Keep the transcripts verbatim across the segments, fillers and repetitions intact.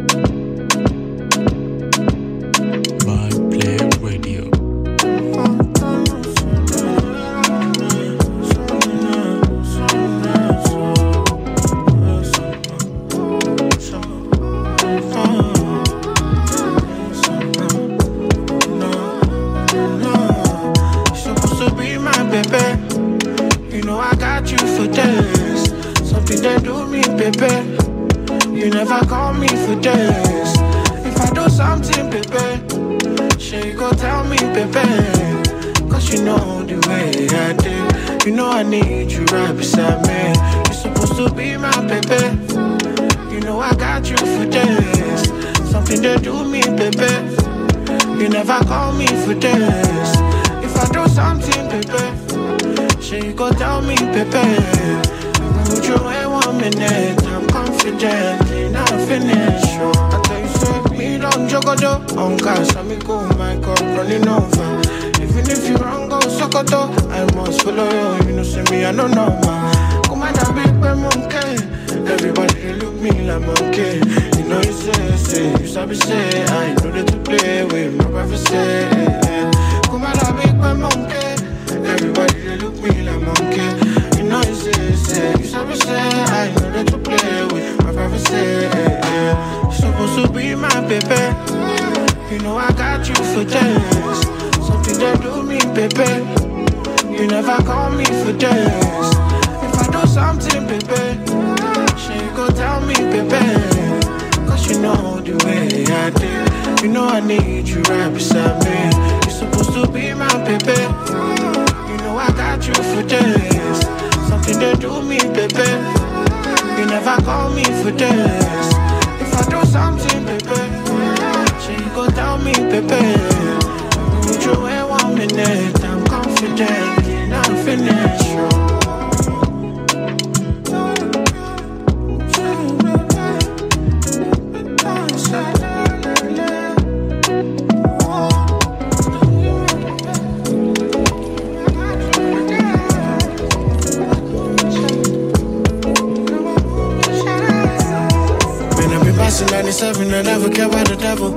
You know I got you for days. Something that do me, baby. You never call me for days. If I do something, baby, she go tell me, baby. Cause you know the way I did. You know I need you right beside me. You're supposed to be my baby. You know I got you for days. Something that do me, baby. You never call me for days. If I do something, baby, she go tell me, baby. I'm with you in one minute. I'm confident in I finish. I tell you, sweet me down, jogodo. On cash, I'm go, my God, running over. Even if you wrong, go sokoto. I must follow you, you know, see me, I don't know, man. Come on, I big my monkey. Everybody, they look me like monkey. You know, you say, say, you sabi say, I know that to play with my privacy. Come on, I big my monkey. Everybody they look me like monkey. You know you say, say, you sabi say, I know that to play with my privacy. You're supposed to be my baby. You know I got you for days. Something that do me, baby. You never call me for days. If I do something, baby, she go tell me, baby. Cause you know the way I did. You know I need you right beside me. You're supposed to be my baby. I got you for days. Something they do me, baby. You never call me for days. If I do something, baby, she go tell me, baby. I'm with you in one minute. I'm confident and I'm finished. ninety-seven, I never care about the devil.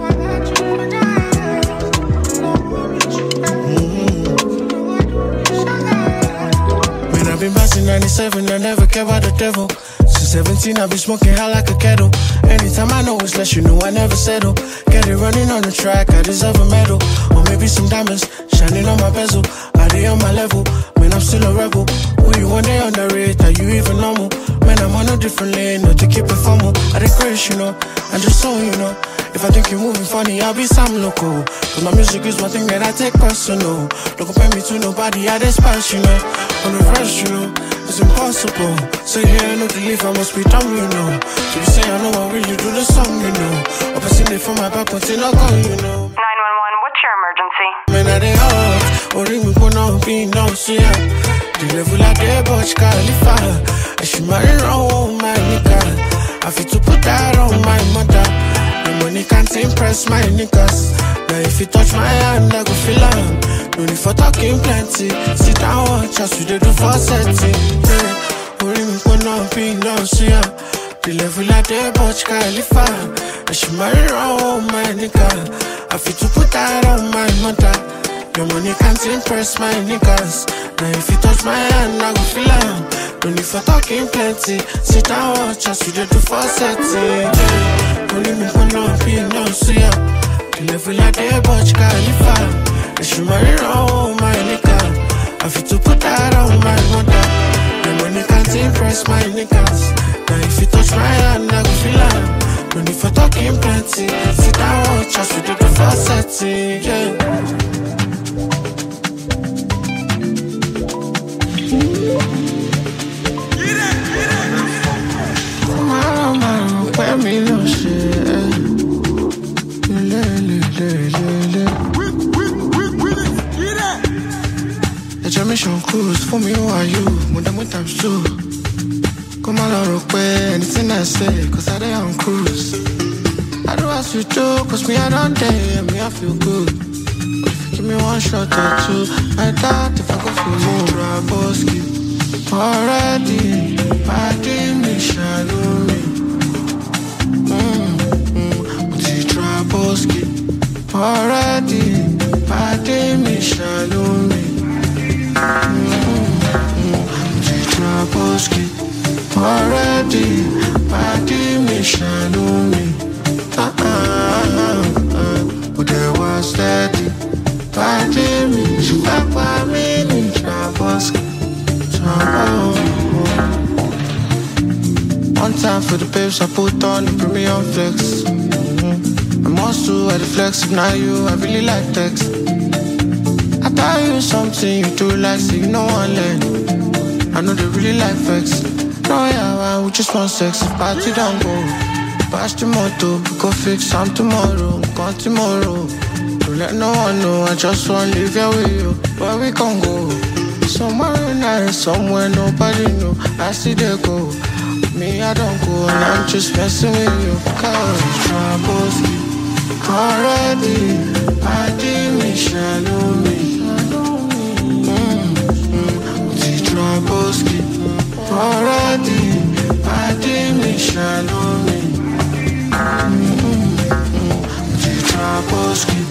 Mm-hmm. When I've been passing ninety-seven, I never care about the devil. Since seventeen, I've been smoking high like a kettle. Anytime I know it's less, you know I never settle. Get it running on the track, I deserve a medal. Or maybe some diamonds, shining on my bezel. Are they on my level? Man, I'm still a rebel. Who you one day on the rate? Are you even normal? Man, I'm on a different lane, not to keep it formal. I did crazy, you know, I just so you know. If I think you're moving funny, I'll be some local. Cause my music is one thing that I take personal. Don't compare me to nobody, I despise, you know. On the rush, you know, it's impossible. Say here, yeah, no belief, I must be dumb, you know. So you say I know I really do the song, you know. I've been singing it from my back until I go, you know. nine one one, what's your emergency? Man, I did off, or even go now, be now, see ya. The level I did, but you can't live far. I should marry wrong, my nigga. I feel to put that on my mother. The money can't impress my niggas. Now if you touch my hand, I go feel am. No need for talking plenty. Sit down, watch us, we dey do for setting. Yeah, only me go now, be now, see ya. The level I dey, but you can't live far. I should marry wrong, my nigga. I feel to put that on my mother. The money can't impress my niggas. Now if you touch my hand, I go feel am. Only for talking plenty. Sit down, watch us, we do the for setting. Only me for no being no see ya. The level I dey, but you can't live far. I should marry wrong, my nigga. I feel to put that on my mother. The money can't impress my niggas. Now if you touch my hand, I go feel am. Only for talking plenty. Sit down, watch us, we do the for setting. Yeah. Let me know shit. Le, le, le, le, le. The Jamaican cruise for me, who are you? More than one times two. Come on, I'll rock with anything I say, cause I dey on cruise. I do as you do, cause me I don't dare, me I feel good. But if you give me one shot or two, I doubt if I go for more, I boss you. Already, I didn't shallow me. Mm, mm. Paradis, Paradis, me shalom. Boski, Paradis, Paradis, me shalom. Ah ah ah, Ude was steady. Paradis, me shalom, me Traboski. One time for the babes, I put on the premium flex. I'm also at the flex, if not you, I really like text. I tell you something you do like, so you know I learn. I know they really like vex. No, yeah, I just want sex, if party don't go. Pass the motor, go fix some tomorrow, come tomorrow. Don't let no one know, I just want to live here with you. Where we gon' go? Somewhere nice, somewhere nobody know. I see they go. Me, I don't go, and I'm just messing with you. Cause Traboski, already, I did me, shallow me. Traboski, already, I did me, shallow me. Traboski,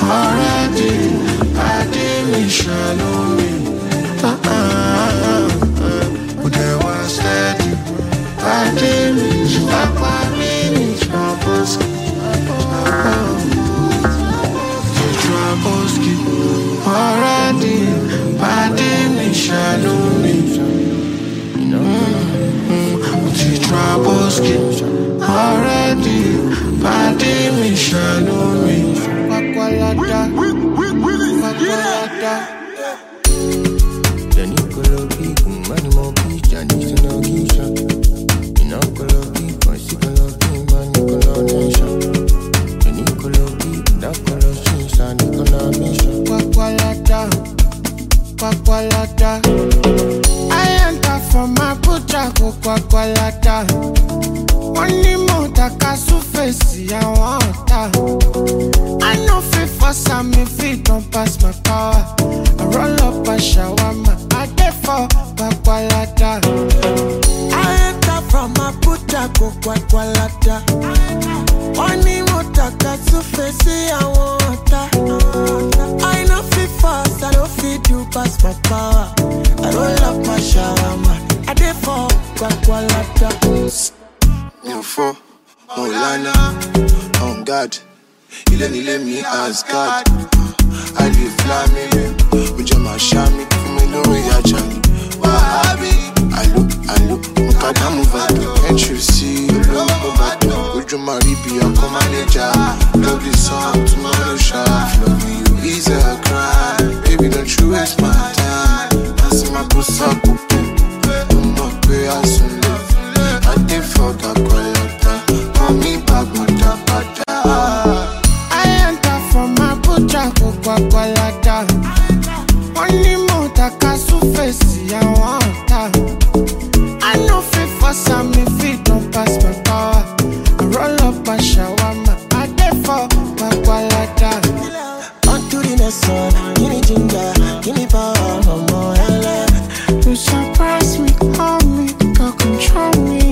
already, I did me, shallow me. Ah ah ah, there was that. I did you up on me, Traboski. Traboski, already, I did me, shallow me. Traboski, already, I did me, shallow me. Pakwalata, Pakwalata. I enter from my puta go kwakwalata. Only mota kasufesi I want. I know fit for some if it don't pass my power. I roll up a shawarma, I dey for kwakwalata. I enter from my puta go kwakwalata. Only mota kasufesi I want. I know fit for I don't fit you pass my power. I roll up my shawarma. I dey for kwakwalata. Info, Molana, on guard. You let me, let me ask God. I live flammy, we jam a shammy, we know we are jammy. Wahabi, I look, I look, Mukada Muvado, can't you see, you love Muvado, Uju Maribi, I come manager, love this song, tomorrow shop, love me, you ease a cry, baby, don't you waste my time, I see my boots up, I'm not pay us on love. I did for the collector, for me, but muta pata. I enter from my putra, kukwalata. Only mota kasufesi, I want her. I know fit for some if it don't pass my power. I roll up a shawarma, I did for kukwalata. On to the next one, give me ginger, give me power, no more I. You surprise me, call me, can't control me.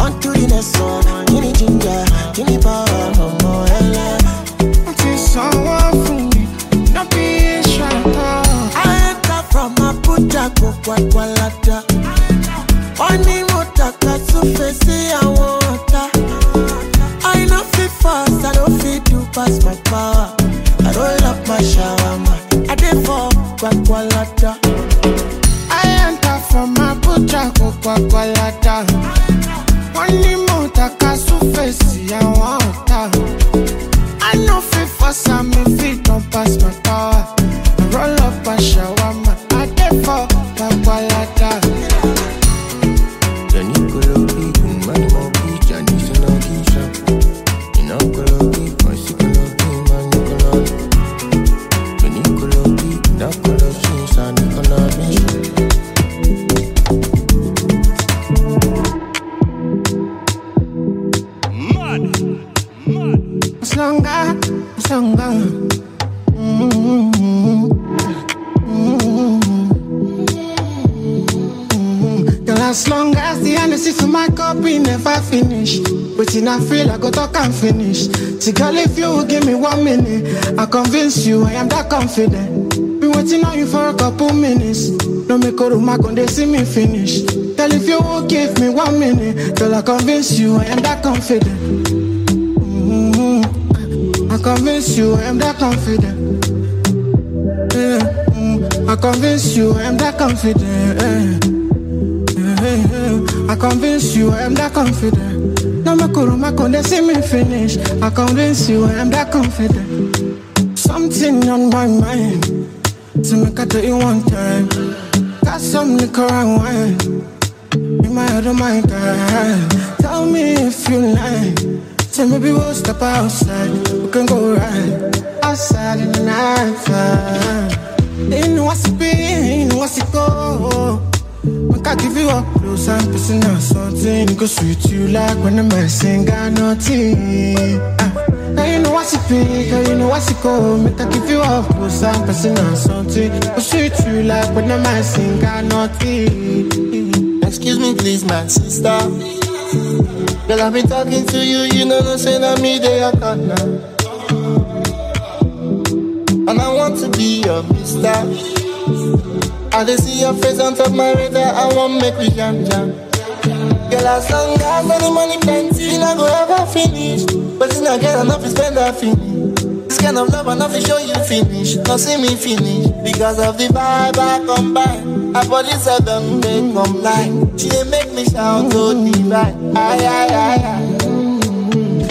On to the next one, give me ginger, give me power, no more L A. Okay, someone for me, don't be shy. I enter from a puta go kwakwalata. Only mota kasufesi I want her. I no fit fast, I don't fit you pass my power. I roll up my shawarma, I dey for kwakwalata. I enter from a puta go kwakwalata. Only mota kasufesi I want her. I know fit for some if it don't pass my power. I roll up a shawarma, I dey for kwakwalata. Slonga, slonga. Mm-hmm. Mm-hmm. Girl, as long as the energy to my cup, we never finish. We Waiting I feel I go talk and finish. See girl, if you will give me one minute, I convince you I am that confident. Been waiting on you for a couple minutes. No make a room, I can they see me finish. Tell if you will give me one minute, girl, I convince you I am that confident. Mm-hmm. I convince you I am that confident. Yeah. Mm-hmm. I convince you I am that confident. Yeah. I convince you I am that confident. No me kuruma they see me finish. I convince you I am that confident. Something on my mind. To make I tell you one time. Got some liquor and wine in my head of my guy. Tell me if you like. Say maybe we'll step outside. We can go right outside in the night time. In what's it be, in what's it go. Make I give you up close and personal something. Go sweet you like when I'm missing got nothing. Uh, now you know what she pick, now you know what she go. Make I give you up close and personal something. Go sweet you like when I'm missing got nothing. Excuse me please my sister. Girl I've been talking to you, you know no say that me they are gone now. And I want to be your mister. I just see your face on top my radar, I want make we jam jam. Girl, I sung God, money, money, plenty, I go ever finish. But since I get enough, it's better finish. This kind of love, enough to show you finish, not see me finish. Because of the vibe I come by, I body seven make come line. She didn't make me shout, oh, divide, aye, aye, aye, aye.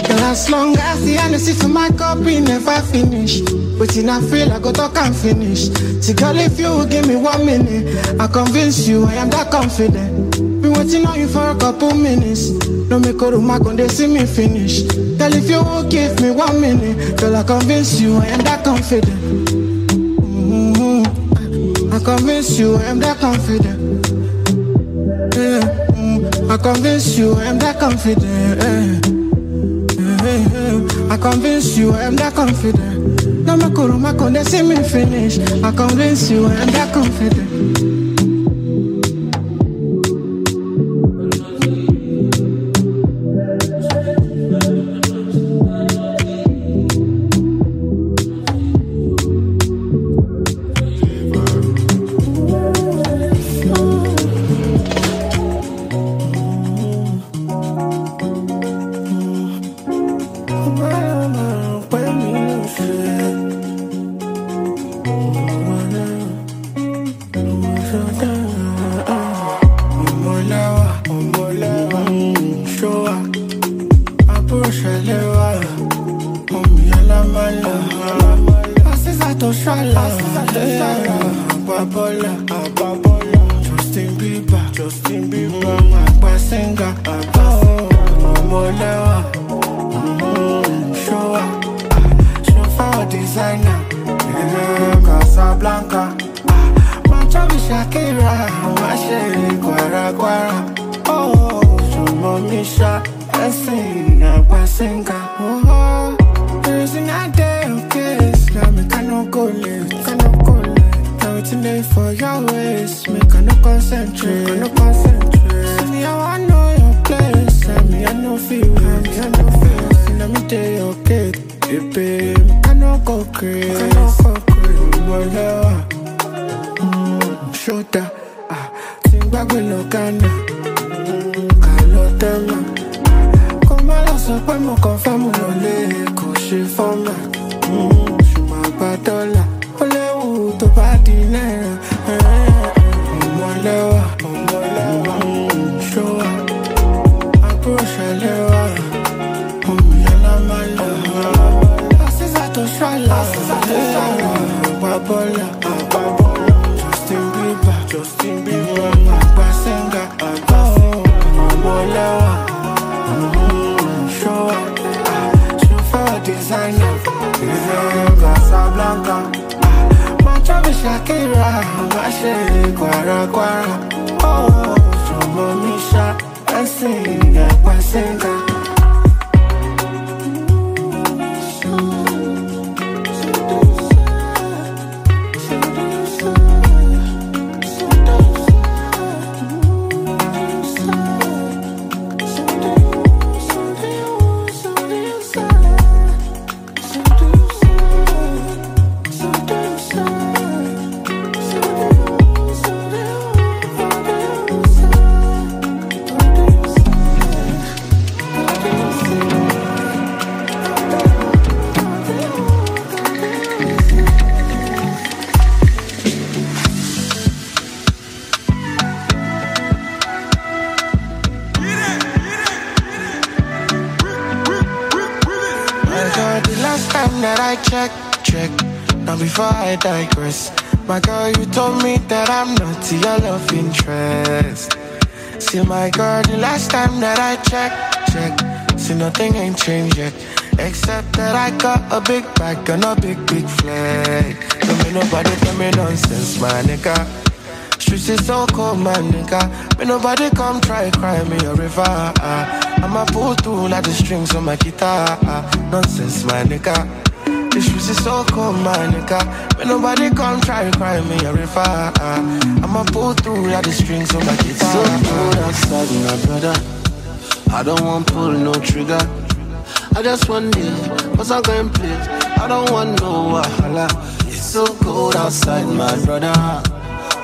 Girl, as long as the energy to my cup, we never finish. But in I feel I go talk and finish. See girl, if you will give me one minute, I convince you I am that confident. Been waiting on you for a couple minutes. No make a room, I can they see me finish. Girl, if you will give me one minute, girl, I convince you I am that confident. Mm-hmm. I convince you I am that confident. Yeah. Mm-hmm. I convince you I am that confident. Yeah. I convince you I am that confident. No me kuruma con they see me finish. I convince you I am that confident. Thank you. you're the last time that I check, check. Now before I digress, my girl, you told me that I'm not to your love interest. See my girl, the last time that I check, check. See nothing ain't changed yet, except that I got a big bag and a big, big flag. Don't make nobody tell me nonsense, my nigga. Streets is so cold, my nigga. May nobody come try cry me a river. I'ma pull through like the strings on my guitar. Nonsense, my nigga. The streets is so cold, my nigga. May nobody come try cry me a river. I'ma pull through like the strings on my guitar. So cold outside, my brother. I don't want pull no trigger. I just want this, what's I going to play? I don't want no wahala. It's so cold outside, my brother.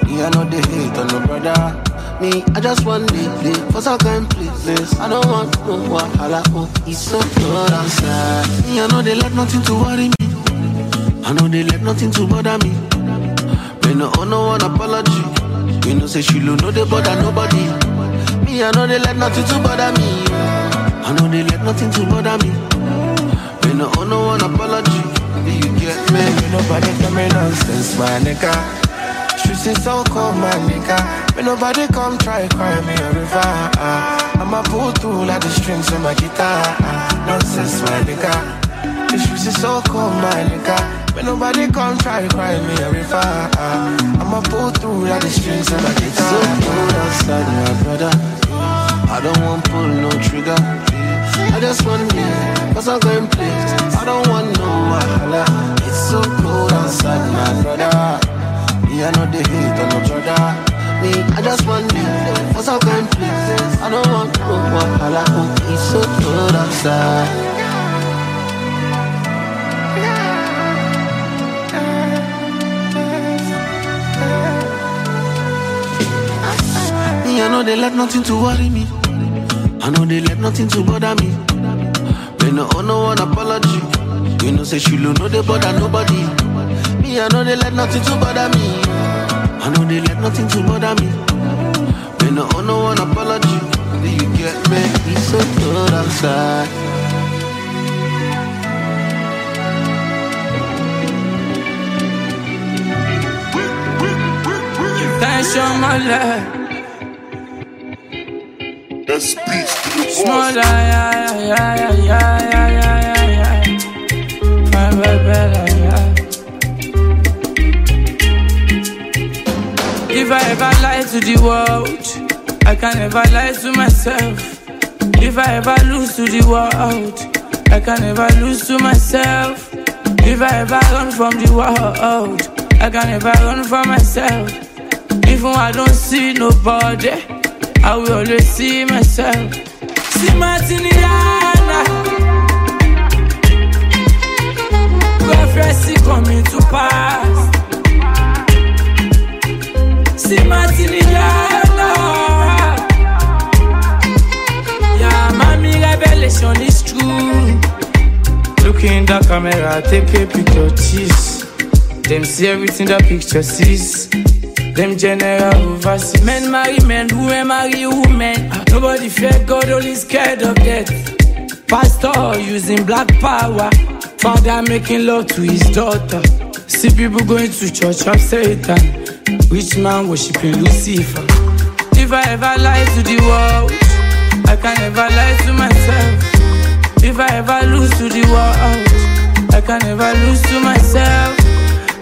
Me, I know they hate on no brother. Me, I just want this, what's I going to play? I don't want no wahala. Oh, it's so cold outside. Me, I know they let nothing to worry me. I know they let nothing to bother me. They no owe no one apology. We know say she look no they bother nobody. Me, I know they let nothing to bother me. I know they let nothing to bother me. They no owe no one apology. Do you get me? Ain't nobody tell me nonsense, my nigga. Streets is so cold, my nigga. May nobody come try cry me a river. I'ma pull through like the strings on my guitar. Nonsense, my nigga. The streets is so cold, my nigga. May nobody come try cry me a river. I'ma pull through like the strings on my guitar. It's so cold outside, my brother. I don't want pull no trigger. I just want me, what's I going to play? I don't want no wahala. It's so cold outside, my brother. Me, I know they hate on no brother. Me, I just want me, what's I going to play? I don't want no wahala. Oh, it's so cold outside. Me, I know they let nothing to worry me. I know they let nothing to bother me. They no owe no one apology. You know say she look no they bother nobody. Me, I know they let nothing to bother me. I know they let nothing to bother me. They no owe no one apology. Do you get me? It's so cold outside. Thanks for my life. That's peace. Small, yeah, yeah, yeah, yeah, yeah, yeah, yeah, yeah. My baby, yeah. If I ever lie to the world, I can never lie to myself. If I ever lose to the world, I can never lose to myself. If I ever run from the world, I can never run from myself. Even when I don't see nobody, I will always see myself. See Martiniana. Prophecy coming to pass. See Martiniana. Yeah, mommy revelation is true. Look in the camera, take a picture, cheese. Them see everything the picture sees. Them general overseas. Men marry men, women marry women. Nobody fear God, only scared of death. Pastor using black power. Father making love to his daughter. See people going to church of Satan. Rich man worshipping Lucifer. If I ever lie to the world, I can never lie to myself. If I ever lose to the world, I can never lose to myself.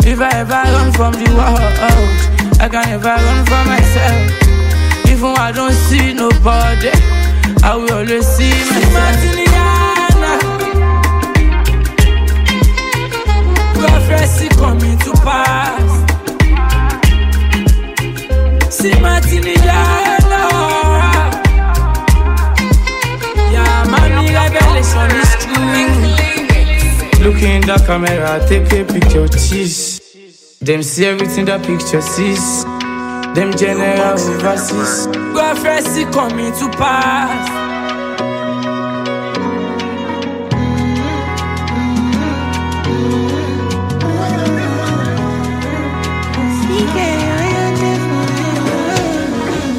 If I ever run from the world, I can never run for myself. Even when I don't see nobody, I will always see myself. Martiniana, prophecy coming to pass. See Martiniana. Yeah, mommy, revelation is true. Look in the camera, take a picture, cheese. Them see everything the picture sees. Them general overseas. Prophecy coming to pass.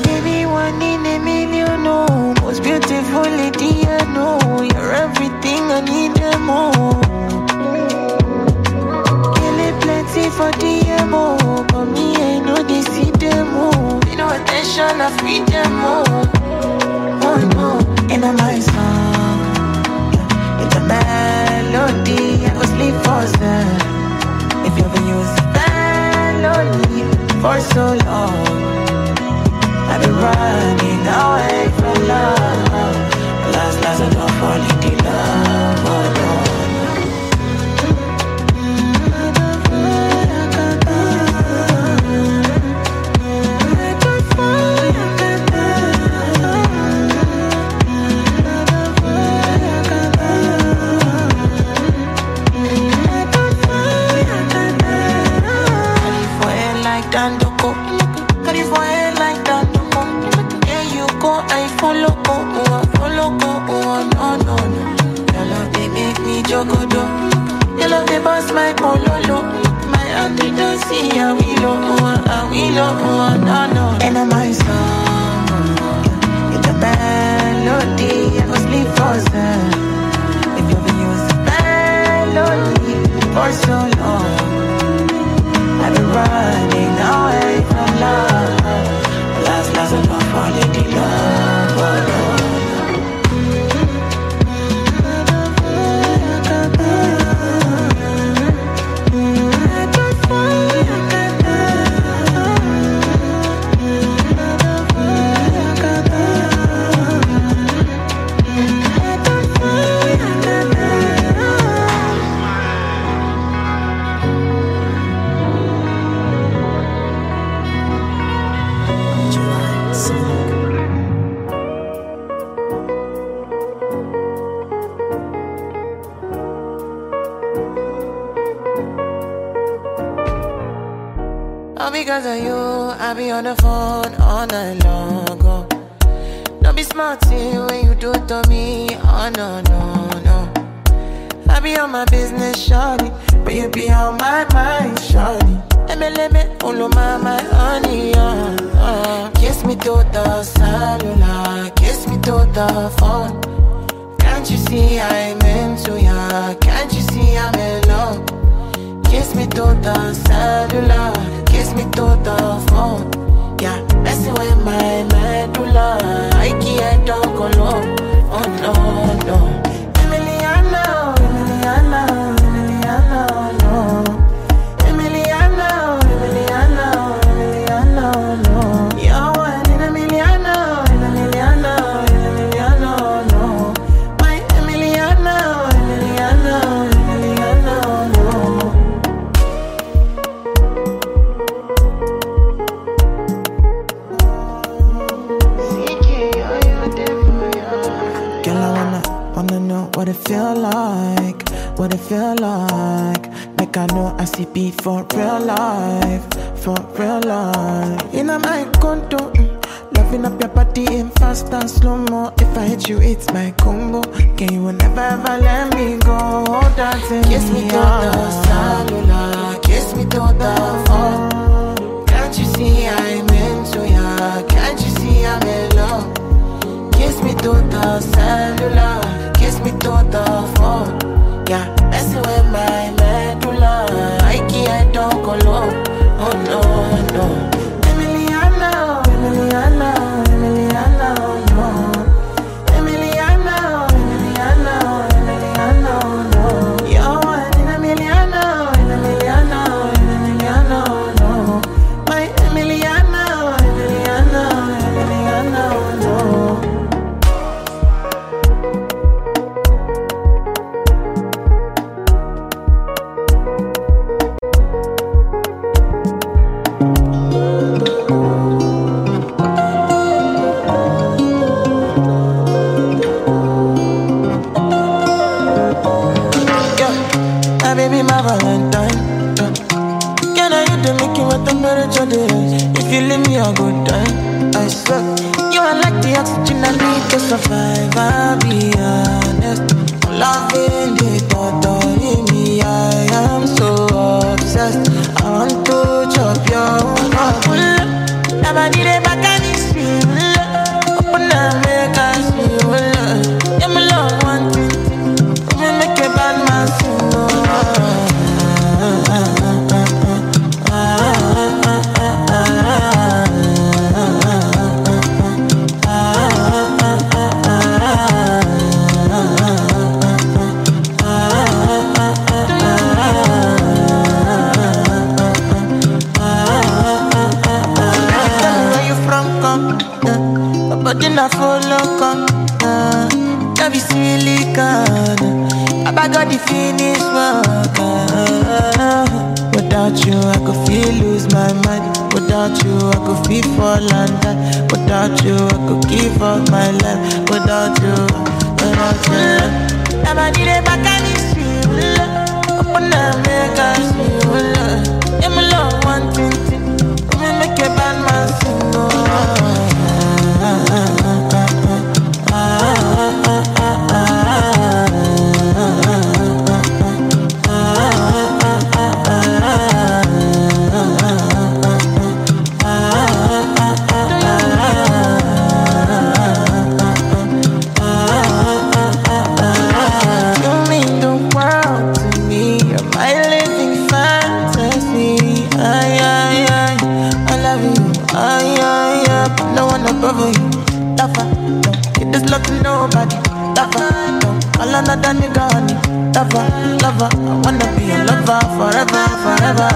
Baby, one in a million, oh. Most beautiful lady I know. You're everything I need and more. for so long. I've been running away from love. The last, last, I don't fall into love. Oh, no. the finish work. Without you, I could feel lose my mind. Without you, I could feel fall and die. Without you, I could give up my life. Without you, without you, I need back at this feel. Open up, make us feel. I'm a love one thing. I'm make a bad man sing. Another nigga, lover, lover. I wanna be a lover forever, forever.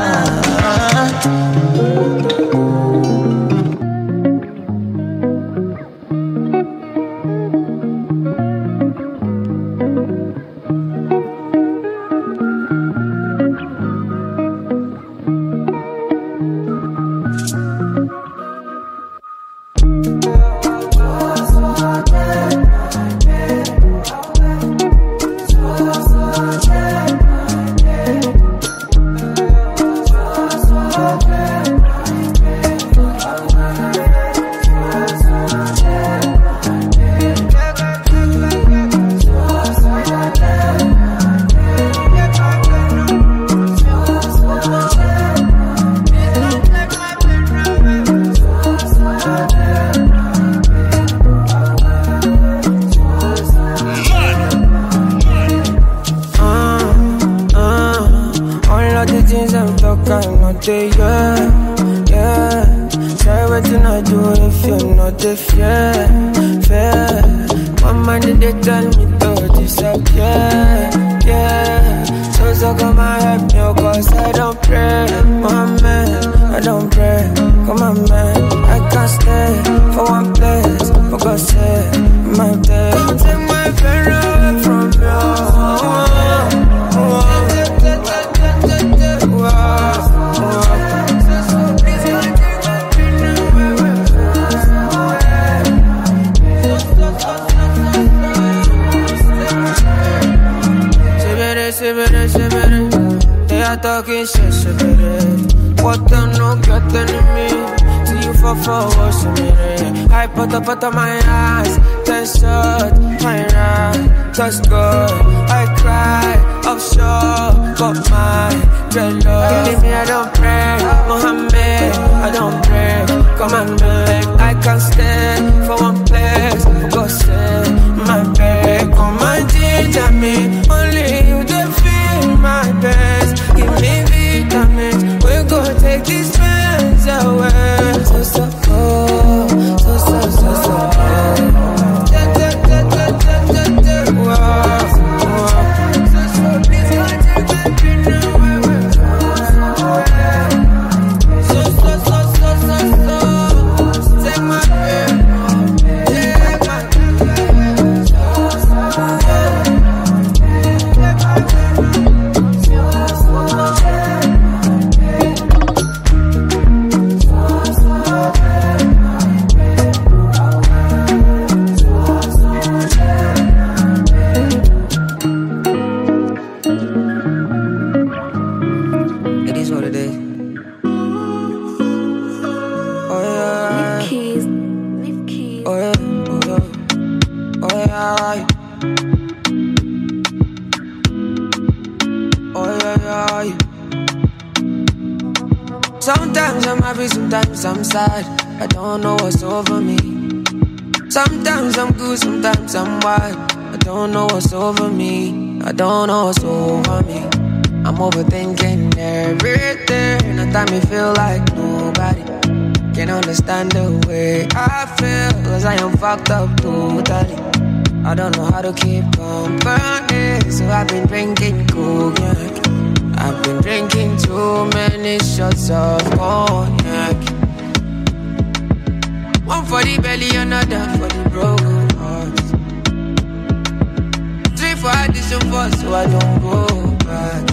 For fight this over, so I don't go back.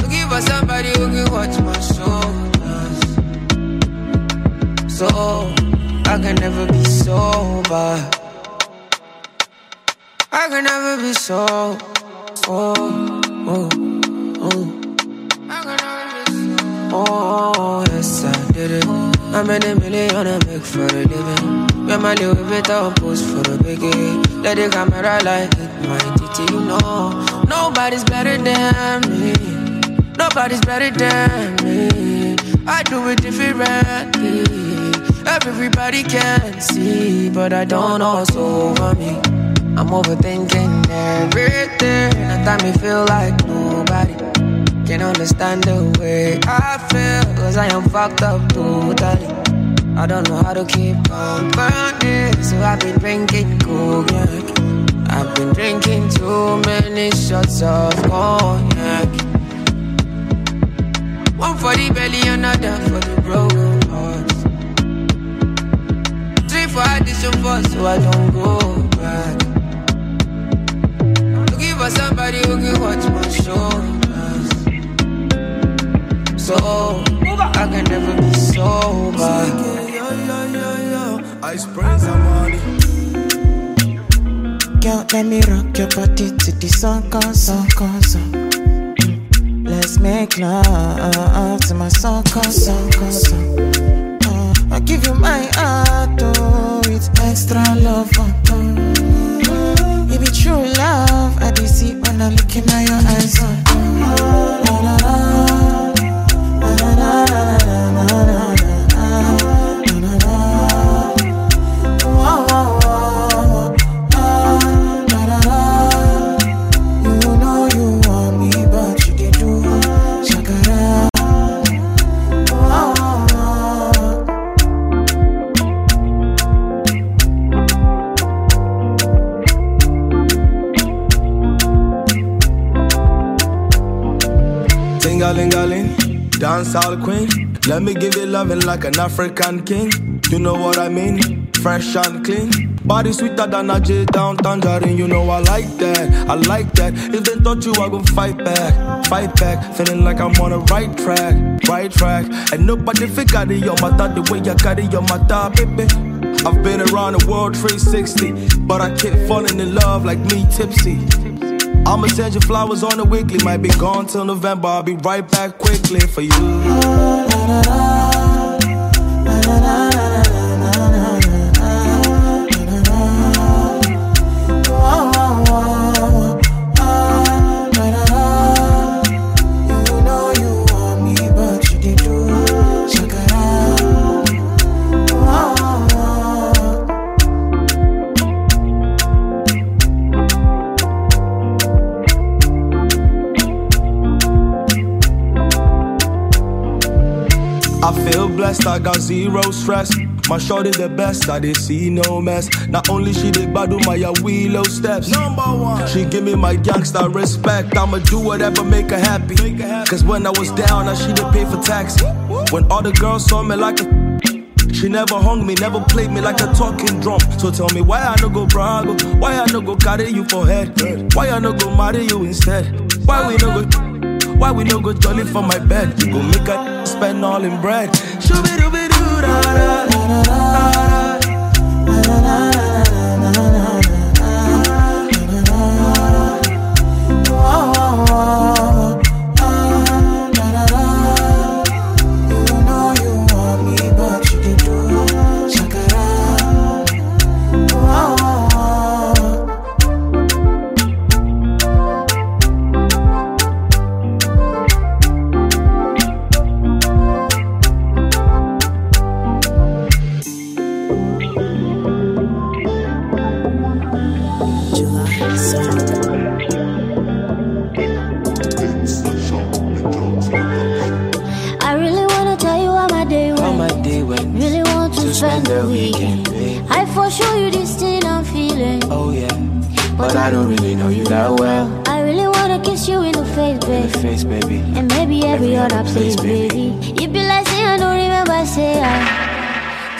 Looking for somebody who can watch my shoulders, so I can never be sober. I can never be so. Oh, oh, oh. I can never be so. Oh, yes, I did it. I made a million I make for a living. When my little bit I'll post for the biggie. Let the camera light hit my titty. You know, nobody's better than me. Nobody's better than me. I do it differently. Everybody can see, but I don't know what's over me. I'm overthinking everything. At times me feel like nobody can understand the way I feel, cause I am fucked up totally. I don't know how to keep company, so I've been drinking cognac. I've been drinking too many shots of cognac. One for the belly, another for the broken hearts. Three for addition first, so I don't go back. For somebody who can watch my shoulders, so I can never be sober. I spray some money. Girl, let me rock your body to the sun comes on, comes on. Mm. Let's make love to my sun comes on, comes on. Uh, I'll give you my heart, oh, it's extra love. It be true love, I be see when I look in my eyes. You know you want me, but you did do shakara. Galing, dancehall queen. Let me give you loving like an African king. You know what I mean? Fresh and clean. Body sweeter than a J-Town tangerine. You know I like that, I like that. If they touch you, I gon' fight back, fight back. Feeling like I'm on the right track, right track. And nobody fit carry your matter the way I carry your matter, baby. I've been around the world three sixty, but I keep falling in love like me tipsy. I'ma send you flowers on the weekly. Might be gone till November. I'll be right back quickly for you. You know you want me, but you didn't do I feel blessed, I got zero stress. My shorty the best, I didn't see no mess. Not only she did badu my willow steps. Number one, she give me my gangsta respect. I'ma do whatever make her happy. Cause when I was down, I she did pay for taxi. When all the girls saw me like a, she never hung me, never played me like a talking drum. So tell me why I no go brag, why I no go carry you for head, why I no go marry you instead, why we no go. Why we no go jolly for my bed? You go make her spend all in bread.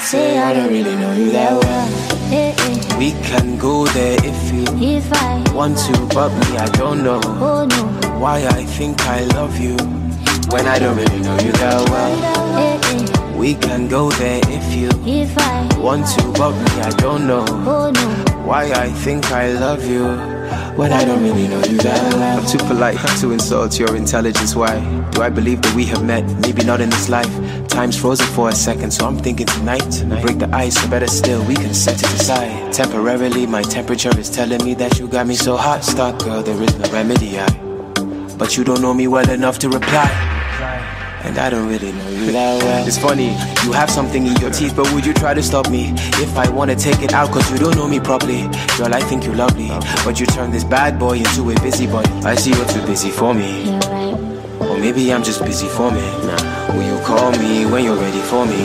Say I don't really know you that well. eh, eh. We can go there if you if I want to, but me, I don't know oh, no. why I think I love you when I don't really know you that well. eh, eh. We can go there if you if I want to, but me, I don't know oh, no. why I think I love you when I don't really know you that well. I'm too polite to insult your intelligence. Why do I believe that we have met? Maybe not in this life. Time's frozen for a second, so I'm thinking tonight, tonight. Break the ice, or better still, we can set it aside. Temporarily, my temperature is telling me that you got me so hot. Stuck, girl, there is no remedy, I. But you don't know me well enough to reply. And I don't really know you that well. It's funny, you have something in your teeth, but would you try to stop me? If I want to take it out, cause you don't know me properly. Girl, I think you're lovely, but you turn this bad boy into a busybody. I see you're too busy for me. Or maybe I'm just busy for me. Will you call me when you're ready for me?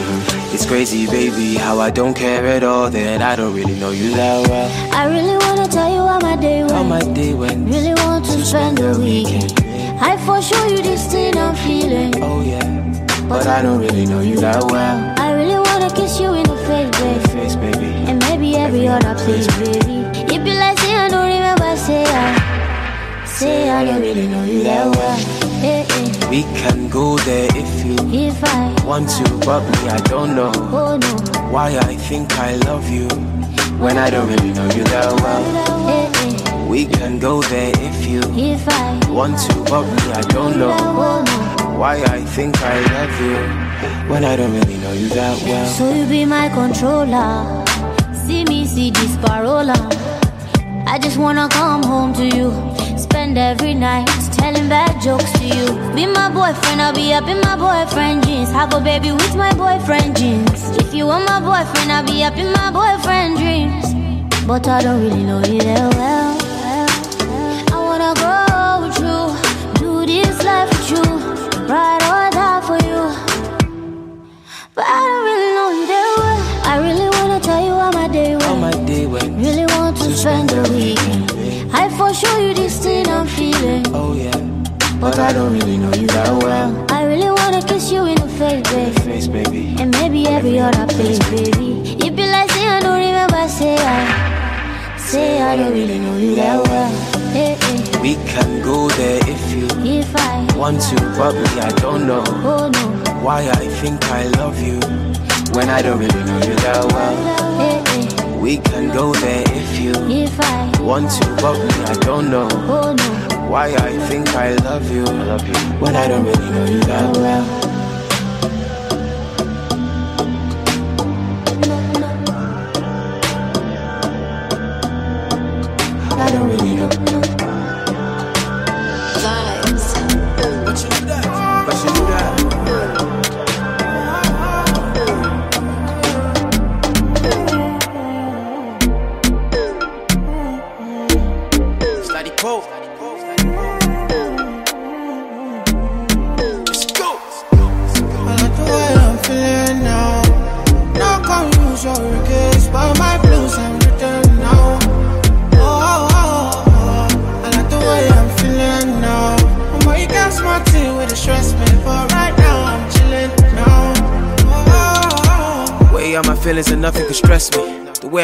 It's crazy, baby, how I don't care at all, that I don't really know you that well. I really wanna tell you how my day went. How my day went. Really want to, to spend, spend the weekend. weekend. I for sure you this thing I'm feeling. Oh yeah, but, but I don't really know you that well. I really wanna kiss you in the face, baby. In the face, baby. And maybe every, every other place, place, baby. It be like say I don't remember, say I, say I don't really know you that well. Eh, eh. We can go there if you if I want to, but me, I don't know oh, no. why I think I love you when I don't really know you that well. eh, eh. We can go there if you if I want to, but me, I don't know oh, no. why I think I love you when I don't really know you that well. So you be my controller, see me see this parola. I just wanna come home to you, spend every night telling bad jokes to you. Be my boyfriend, I'll be up in my boyfriend jeans. Have a baby with my boyfriend jeans. If you want my boyfriend, I'll be up in my boyfriend dreams. But I don't really know you that well. I wanna grow with you, do this life with you, ride or die for you. But I don't really know you that well. I really wanna tell you how my day went. How my day went. Really want to, to spend the weekend. I for sure you this thing I'm feeling. Oh yeah, but I don't really know you that well. I really wanna kiss you in the face, baby. In the face, baby. And maybe every, every other place, place, baby. It be like say I don't remember, say I, say I don't really know you that well. eh, eh. We can go there if you if I want to, but me, I don't know oh, no. why I think I love you when I don't really know you that well. eh, eh. We can go there if you if I want to, but me, I don't know oh, no. why I think I love you, I love you when I don't really know you that well.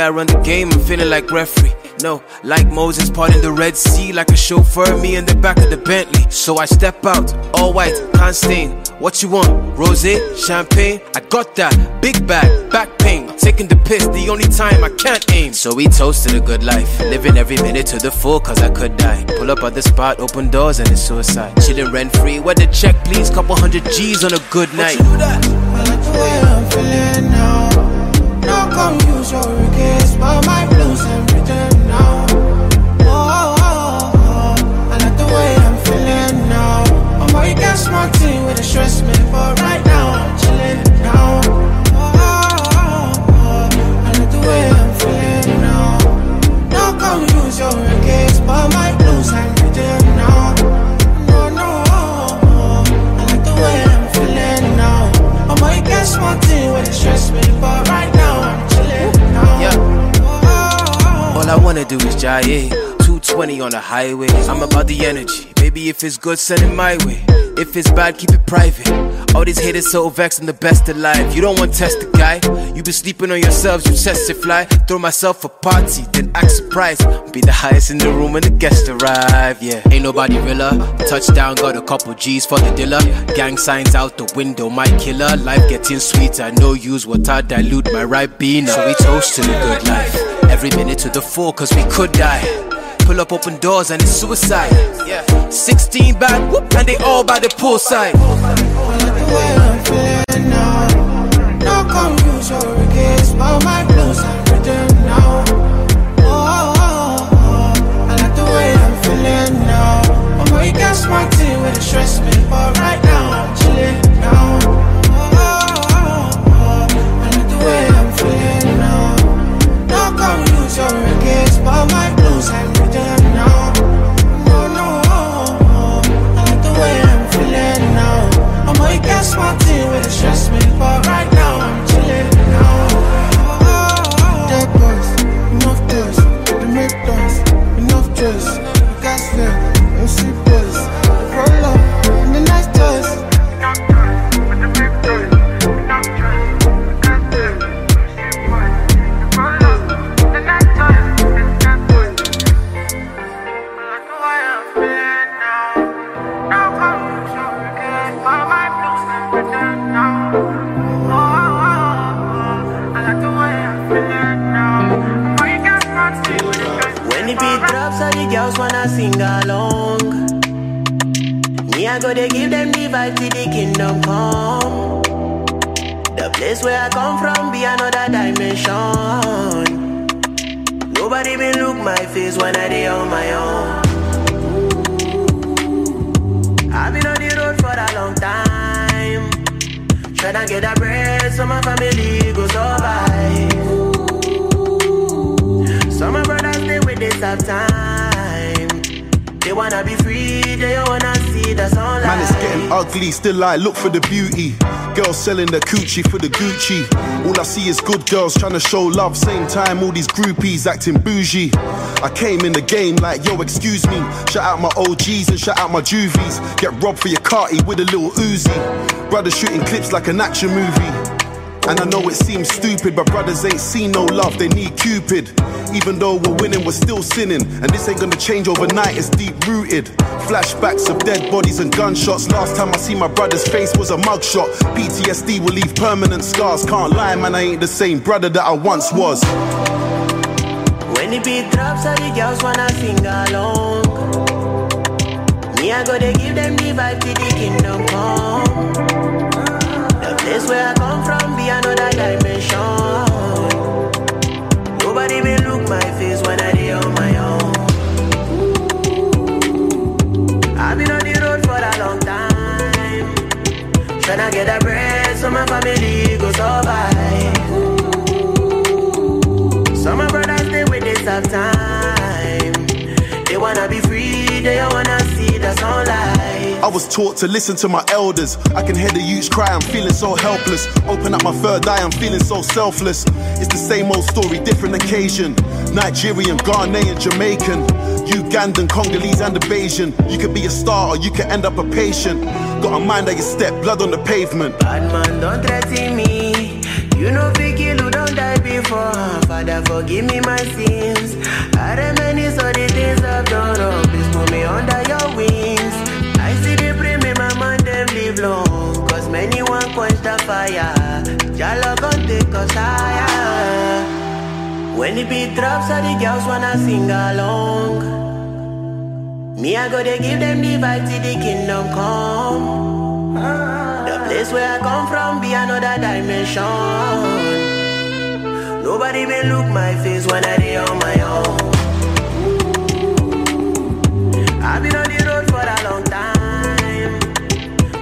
I run the game, I'm feeling like referee. No, like Moses parting the Red Sea, like a chauffeur, me in the back of the Bentley. So I step out, all white, can't stain. What you want, rosé, champagne? I got that, big bag, back pain. Taking the piss, the only time I can't aim. So we toast to the good life, living every minute to the full, cause I could die. Pull up at the spot, open doors and it's suicide. Chillin' rent free, where the check please, couple hundred G's on a good night. What you do that? I like the way I'm feeling now. Now come use your regrets, but my blues and return now. Oh, oh, oh, oh, I like the way I'm feeling now. I'm already got smart team with a stress man, but right now I'm chilling now. Oh, oh, oh, oh, I like the way I'm feeling now. Now come use your regrets, but my blues and return now. No, no, oh, oh, I like the way I'm feeling now. I'm already got smart team with a stress man, but right now. All I wanna do is jive, two twenty on the highway. I'm about the energy, baby if it's good send it my way. If it's bad keep it private. All these haters so vexed, I'm the best alive. You don't want to test the guy. You been sleeping on yourselves, you test it fly. Throw myself a party, then act surprised. Be the highest in the room when the guests arrive, yeah. Ain't nobody realer. Touchdown, got a couple G's for the dealer. Gang signs out the window, my killer. Life getting sweeter, no use what I dilute my Ribena. So we toast to the good life. Every minute to the full, cause we could die. Pull up open doors and it's suicide. Yeah. sixteen bad, whoop, and they all by the poolside. I like the way I'm feeling now. No confuse or regrets, all my blues are written now. Oh, oh, oh, I like the way I'm feeling now. I'm where you got smart tea with a stress me, but right now I'm chilling now. Oh, oh, oh, I like the way I'm feeling now. No confuse or regrets, all my blues are that's one thing with the stress me, but right now I'm chillin' now. Dead boys, enough boys, they make noise, enough choice. Gas them, M C boys, roll up, and the nice toys. Enough choice, but they make noise, enough choice. Gas them, M C boys, roll up, and the nice toys. It's gas boys. I like the way I'm feeling now. Now come show me again, all my now. Oh, oh, oh, I like the way I'm feeling now. Boy, you can't not see what it does. When the beat drops, all the girls wanna sing along. Me, I go to give them the vibe till the kingdom come. The place where I come from be another dimension. Nobody been look my face when I dey on my own. I've been on the road for a long time. Try to get a bread so my family goes survive. So my brothers stay with this half time. They wanna be free, they wanna see the sunlight. Man, it's getting ugly, still I look for the beauty. Girls selling their coochie for the Gucci. All I see is good girls trying to show love. Same time, all these groupies acting bougie. I came in the game like, yo, excuse me. Shout out my O Gs and shout out my juvies. Get robbed for your carty with a little Uzi. Brothers shooting clips like an action movie. And I know it seems stupid, but brothers ain't seen no love, they need Cupid. Even though we're winning, we're still sinning. And this ain't gonna change overnight, it's deep-rooted. Flashbacks of dead bodies and gunshots. Last time I see my brother's face was a mugshot. P T S D will leave permanent scars. Can't lie, man, I ain't the same brother that I once was. When the beat drops, all the girls wanna sing along. Me, I gotta give them the vibe till the kingdom come. This where I come from be another dimension. Nobody may look my face when I dey on my own. I've been on the road for a long time. Tryna get a bread so my family go survive. So my brothers stay with this half time. They wanna be free, they wanna see the sunlight. I was taught to listen to my elders. I can hear the youths cry, I'm feeling so helpless. Open up my third eye, I'm feeling so selfless. It's the same old story, different occasion. Nigerian, Ghanaian, Jamaican, Ugandan, Congolese and Abasian. You could be a star or you could end up a patient. Got a mind at your step, blood on the pavement. Bad man, don't threaten me. You know Vicky, who don't die before. Father, forgive me my sins. I reminisce all the things I've done wrong. Please put me under your wings. Cause many won't quench the fire. Y'all gon' take us higher. When the beat drops, all the girls wanna sing along. Me, I go to give them the vibe till the kingdom come. The place where I come from be another dimension. Nobody may look my face when I dey on my own. I've been on the road for a long time.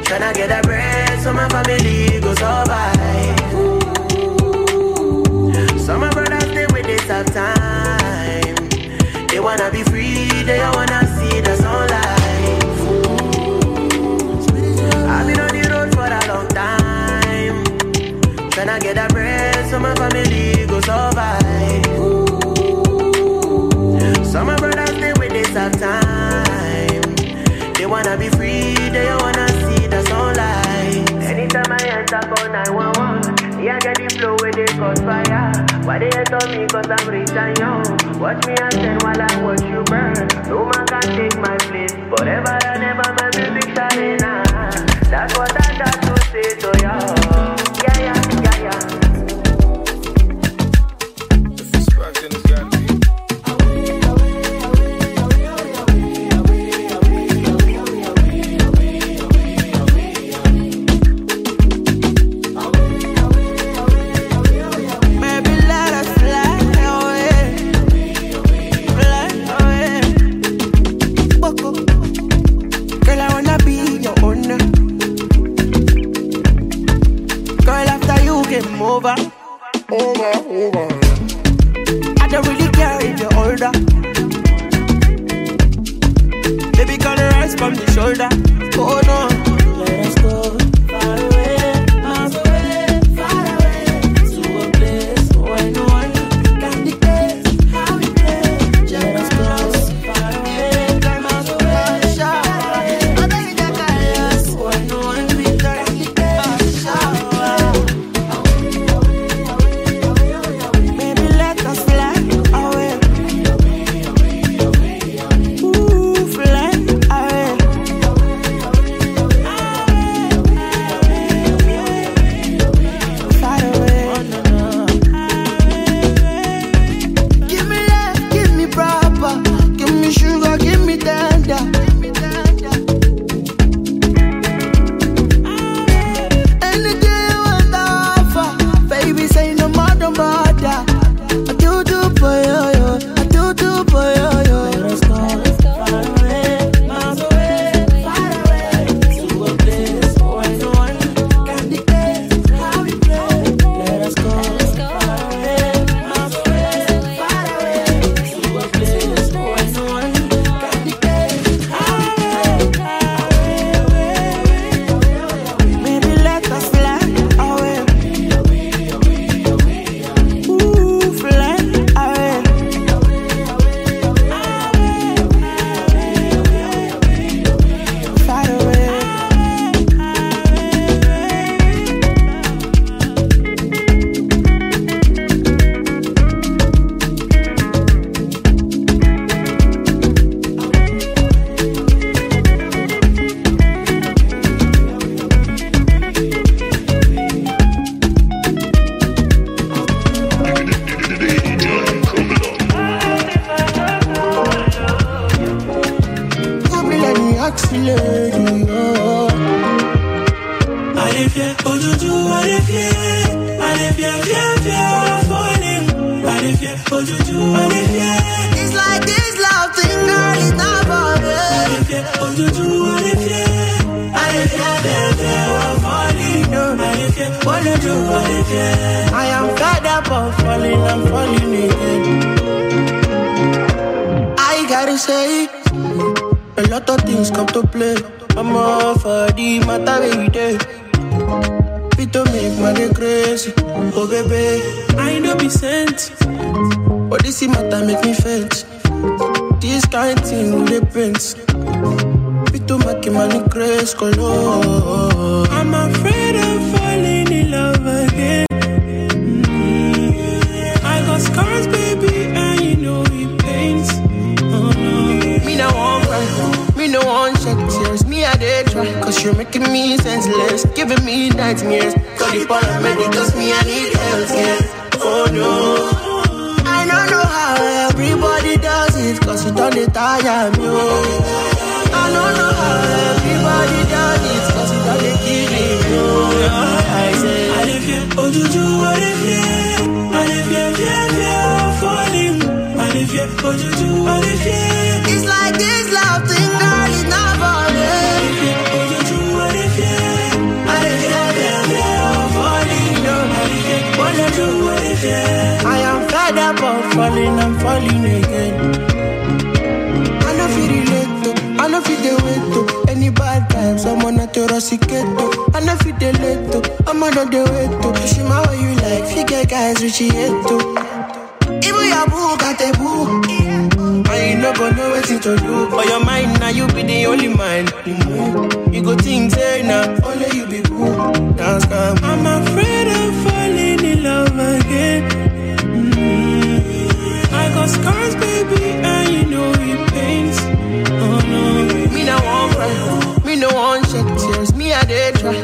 Tryna get a bread so my family goes survive. So my brothers stay with this half time. They wanna be free, they wanna see the sunlight. I've been on the road for a long time. Tryna get a bread so my family goes survive. on fire. Why they hate on me cause I'm rich and young? Watch me and then while I watch you burn. No man can take my place. Forever and ever my music shining. That's what I got to say to y'all. Yeah, yeah, yeah, yeah. The distraction is gonna be over, over, over. I don't really care if you're older. Baby, gonna rise from the shoulder. Oh no, let us go far away, far away, far away to a place where no one can dictate how we play. Let us go far away, far away, far away where no one can dictate how we again.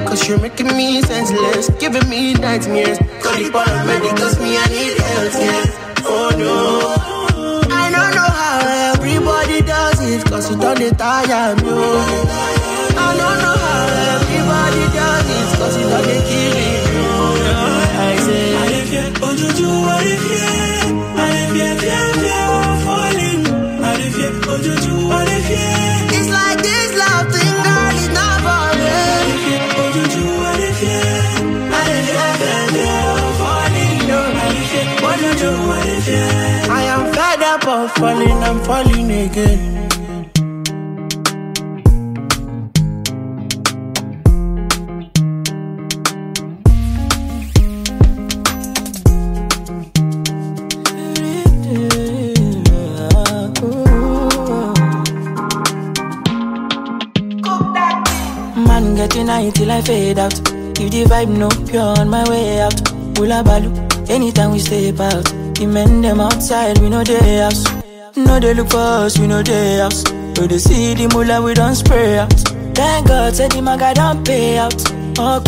Cause you're making me senseless, giving me nightmares. Call the paramedic, cause me I need help, yeah. Oh no, I don't know how everybody does it, cause you don't retire, no. I don't know how everybody does it, cause you don't kill it, no. I say, I live here, oh Juju, I live here, I live here, yeah, yeah, I'm falling. I live here, oh Juju, I live here. It's like this love thing, girl, it's not for me. I live here, oh Juju, I live here, I live here, yeah, I'm falling. I live here, oh Juju, I live here. I am fed up of falling, I'm falling again. Till I fade out. If the vibe no pure on my way out, hula balu. Anytime we step out, the men them outside, we know they house. No they look for us, we know they house. So they see the mula, we don't spray out. Thank God, said the maga don't pay out. Okay, oh,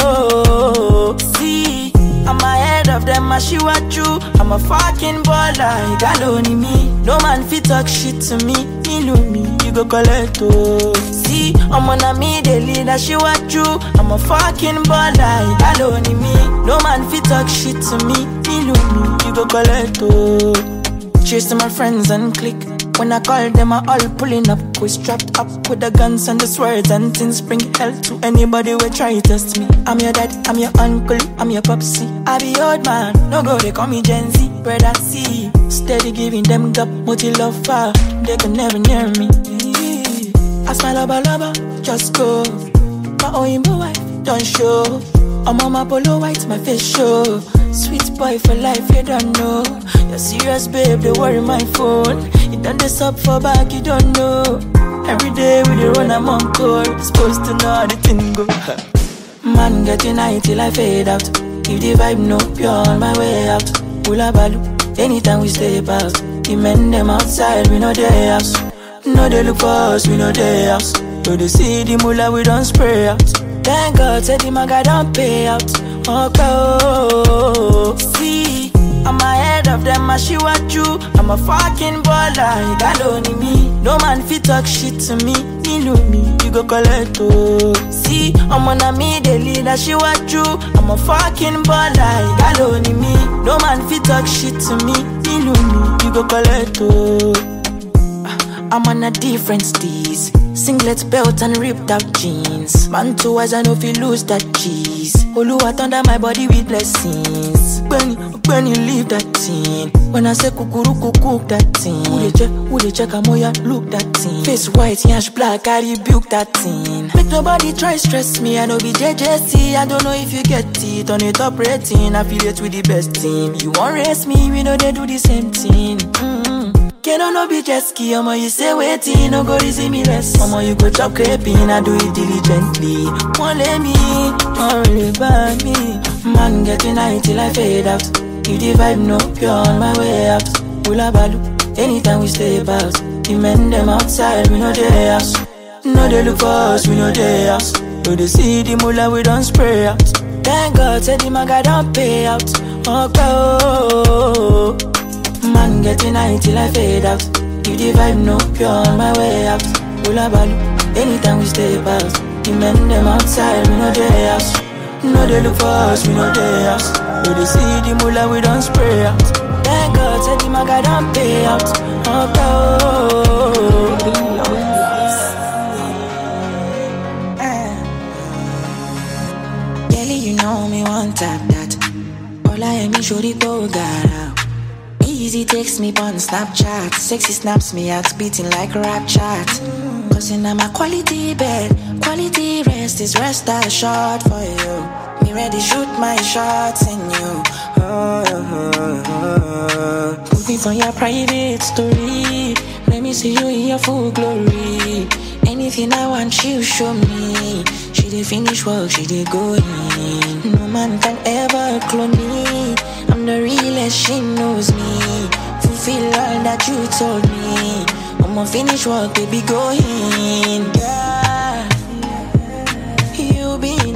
oh, oh. See, I'm ahead of them, I she what you. I'm a fucking baller, you got only me. No man fit talk shit to me, me know me, you go collect oh. See, I'm on a me, the leader, she what you. I'm a fucking baller, you got only me. No man fit talk shit to me, me know me, you go collect oh. Cheers to my friends and click. When I call them, I all pulling up. We strapped up with the guns and the swords and things. Bring hell to anybody who try to test me. I'm your dad, I'm your uncle, I'm your popsy. I be old man, no go, they call me Gen Z. Brother C, steady giving them gap, multi love far. They can never near me. I smile lubba lubba, just go. My Oyinbo wife, don't show. I'm on my polo white, my face show. Sweet boy for life, you don't know. You're serious, babe, they worry my phone. Done this up for back, you don't know. Every day with the run, I'm on call. Supposed to know how the thing go. Man, get in high till I fade out. If the vibe no pure on my way out. Hula balu, anytime we step out. The men them outside, we know they house. No they look for us, we know they house. So they see the mula, we don't spray out. Thank God, said the maga don't pay out. Okay, oh, oh, oh. See, I'm ahead of them, I she what you. I'm a fucking baller, you got only me. No man fit talk shit to me, me know me, you go collect oh. See, I'm on a me, the leader, she what you. I'm a fucking baller, you got only me. No man fit talk shit to me, me know me, you go collect oh. I'm on a different steez. Singlet belt and ripped out jeans. Man too wise, I know if you lose that cheese. Oluwa thunder my body with blessings. When, when you leave that thing. When I say kukuru kukuk that thing. Who they check, who they check, I'm moya look that thing. Face white, yash black, I rebuke that thing. Make nobody try stress me, I know be J J C. I don't know if you get it, on a top rating. Affiliate with the best team. You won't race me, we know they do the same thing. Mm-hmm. Can't no be jet ski, I'ma you say waiting, no go easy me less. I'ma you go chop creping, I do it diligently. Won't let me, don't really buy me. Man get in high till I fade out. If the vibe no pure on my way out. Hula balu, anytime we step out. The men them outside, we know they house. No they look for us, we know they house. So they see the mula, we don't spray out. Thank God, said the maga don't pay out. Okay, oh, oh, oh. Man get in high till I fade out. If the vibe no pure on my way out. Hula balu, anytime we step out. The men them outside, we know they house. No they look for us, we know they house. So they see the mula, we don't spray out. Thank God, said the maga don't pay out. Okay, oh, oh, oh. Kelly, you know me one time that all I am is shorty go gara. Easy takes me on Snapchat. Sexy snaps me out, beating like rap chat. Cause in my quality bed, quality rest is rest assured for you. Me ready shoot my shots in you. Oh, oh, oh, oh. Put me for your private story. Let me see you in your full glory. Anything I want you show me. She did finish work, she did go in. No man can ever clone me. I'm the realest, she knows me. Fulfill all that you told me. I'ma finish work, baby, go in. Yeah, you be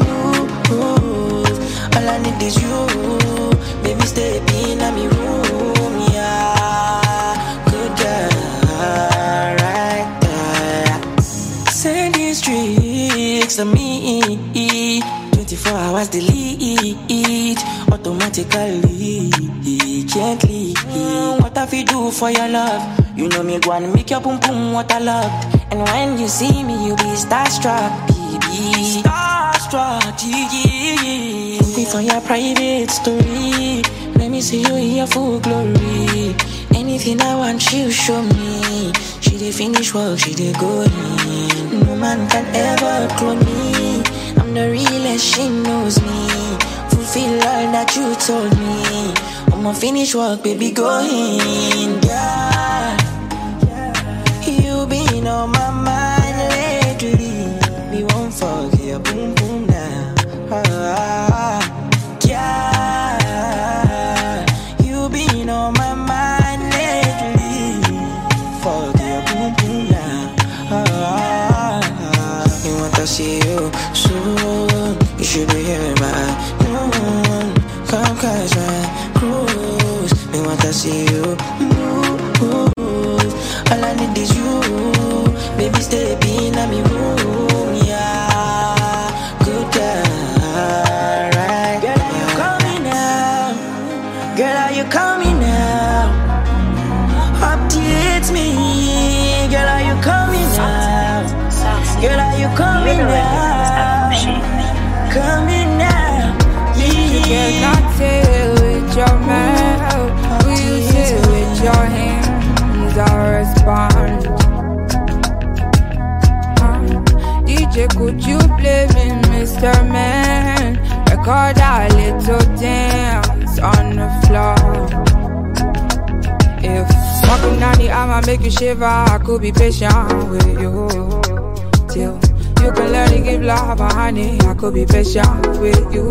All I need is you. Baby, stay in my room, yeah. Good girl, right there. Send these tricks to me. Twenty-four hours delete automatically. Can't leave. What have you do for your love? You know me, go and make your boom boom what I love. And when you see me, you be starstruck, baby. Starstruck, yeah. For your private story, let me see you in your full glory. Anything I want, you show me. She did finish work, she did go in. No man can ever clone me. I'm the realest, she knows me. Fulfill all that you told me. I'ma finish work, baby, go in. Yeah, you been on my mind lately. We won't forget, boom boom now. Ah, see you soon. You should be here by noon. Come catch my cruise. Me want to see you move. All I need is you. Baby, stay in my room, yeah. Good girl, right? Girl, are you coming now? Girl, are you coming now? Update me. Girl, are you coming now? Girl, are you coming now? Coming now. You cannot say it with your mouth. Will you say it with your hands? I'll respond. uh, D J, could you play me Mister Man? Record our little dance on the floor. If walking down the aisle make you shiver, I could be patient with you. You can learn to give love, honey. I could be patient with you.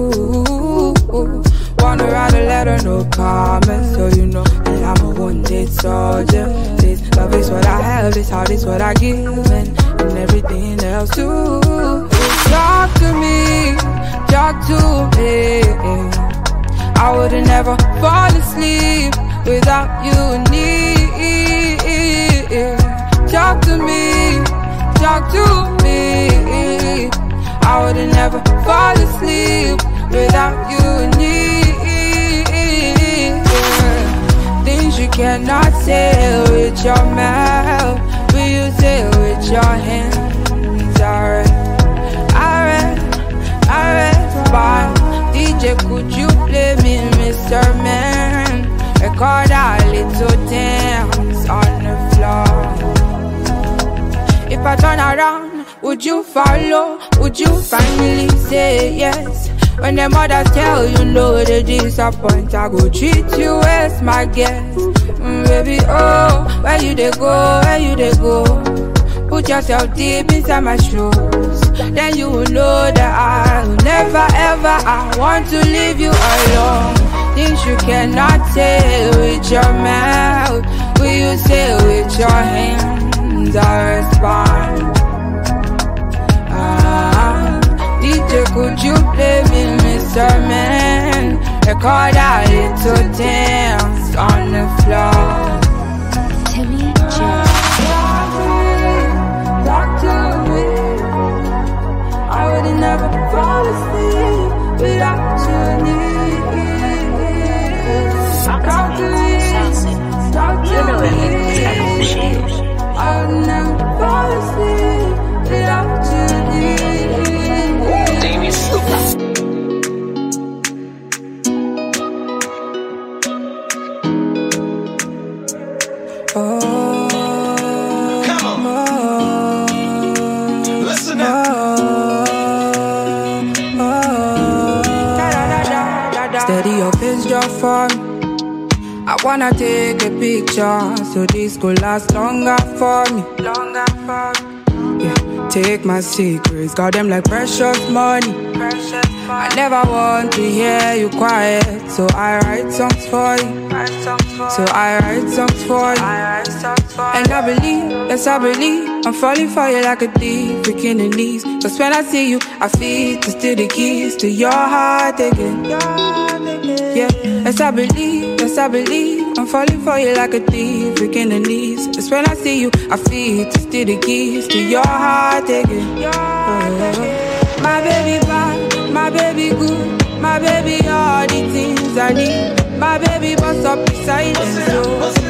Wanna write a letter, no comments, so you know that I'm a wounded soldier. This love is what I have, this heart is what I give, and, and everything else too. Talk to me, talk to me. I would've never fall asleep without you near. Talk to me. Talk to me. I would've never fall asleep without you and me. Things you cannot say with your mouth, will you say with your hands? Alright, alright, alright, bye. D J, could you play me Mister Man? Record our little dance on the floor. If I turn around, would you follow? Would you finally say yes? When them others tell you no, they disappoint. I go treat you as my guest. Mm, baby, oh, where you they go? Where you they go? Put yourself deep inside my shoes. Then you will know that I'll never ever, I want to leave you alone. Things you cannot say with your mouth, will you say with your hands? I respond. Ah, D J, could you play me Mister Man? Record our little dance on the floor. Timmy, ah, talk to me, talk to me. I would've never fall asleep without your needs. Talk to me, talk to me. I'll never fall asleep without you needing. Davis. Oh, come on. Oh, listen up. Oh, oh. Steady your pins, your form. I wanna take a picture so this could last longer for me. Longer for me. Yeah. Take my secrets, got them like precious money. I never want to hear you quiet, so I write songs for you. So I write songs for you. And I believe, yes I believe, I'm falling for you like a thief, breaking the knees. Cause when I see you, I feel to steal the keys to your heart again. Yeah, yes I believe, yes I believe, I'm falling for you like a thief, breaking the knees. Cause when I see you, I feel to steal the keys to your heart again. Yeah. My baby bye. My baby good, my baby all the things I need. My baby bust up the silence, oh.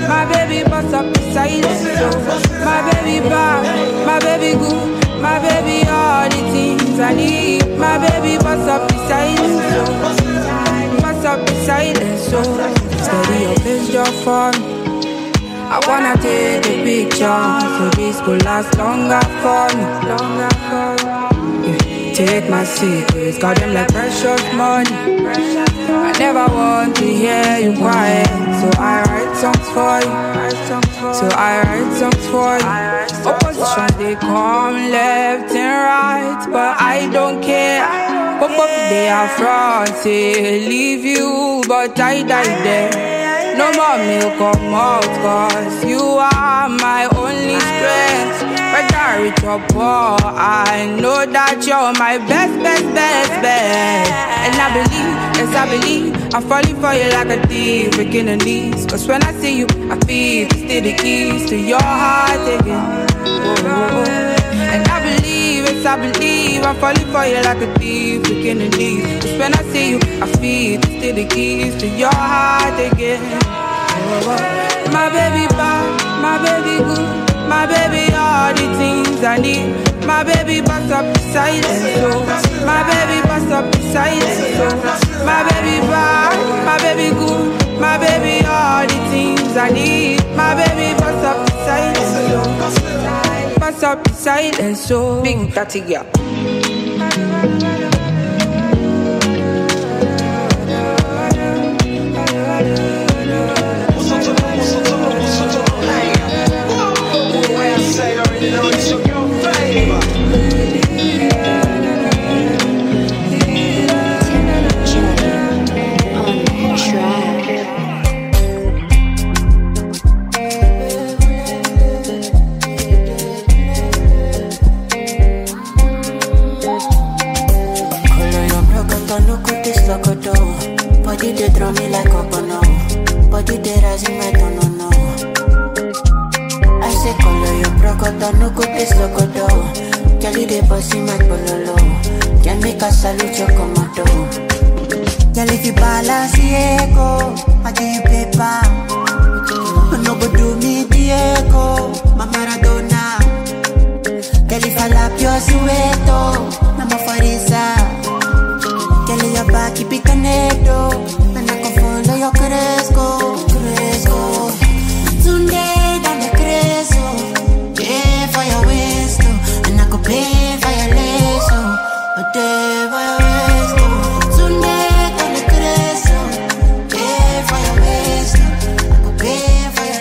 My baby bust up the silence, oh. My baby bad, my baby good, my baby all the things I need. My baby bust up the silence, oh. Bust up the silence, oh. Steady your picture for me. I wanna take a picture, so this could last longer for me. Take my secrets, got them like precious money. I never want to hear you quiet, so I write songs for you. So I write songs for you. Opposition, they come left and right, but I don't care. Pop up, they are front, say leave you, but I die there. No more milk or malt, cause you are my only strength. Whether rich or poor, I know that you're my best, best, best, best. And I believe, yes I believe, I'm falling for you like a thief, breaking the knees. Cause when I see you, I feel to steal the keys to your heart again. Oh, oh, oh. And I believe, yes I believe, I'm falling for you like a thief, breaking the knees. Cause when I see you, I feel to steal the keys to your heart again. Oh, oh. My baby bad, my baby good. My baby, all the things I need. My baby, bust up the silence, oh. My baby, bust up the silence, oh. My baby, bad, my baby, good. My baby, all the things I need. My baby, bust up the silence, oh. Bust up the silence, oh. Big Daddy, yeah. Body they draw me like a bono. Body they rise in my tono, no. I say color your brocotta, no good is loco do. Jelly they bossy my pololo. Can make a salute your commando. Jelly fi balance echo, I give you paper. No go do me Diego, my Maradona. Jelly fall up your sueto, Mama Farisa. Kelly your back, keep it connected. And I can follow your Cresco, Cresco. Sunday down the Cresco, pay for your waste, and I can pay for your lace, a day for your waste. Sunday down the Cresco, pay for your waste, I can pay for your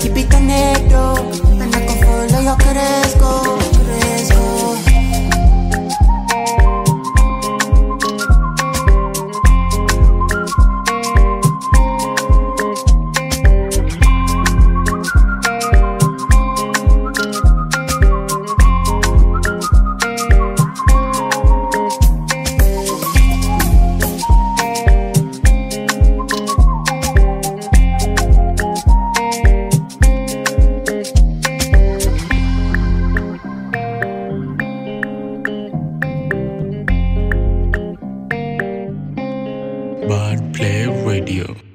keep it connected, and I can follow your Cresco, Cresco. Play radio.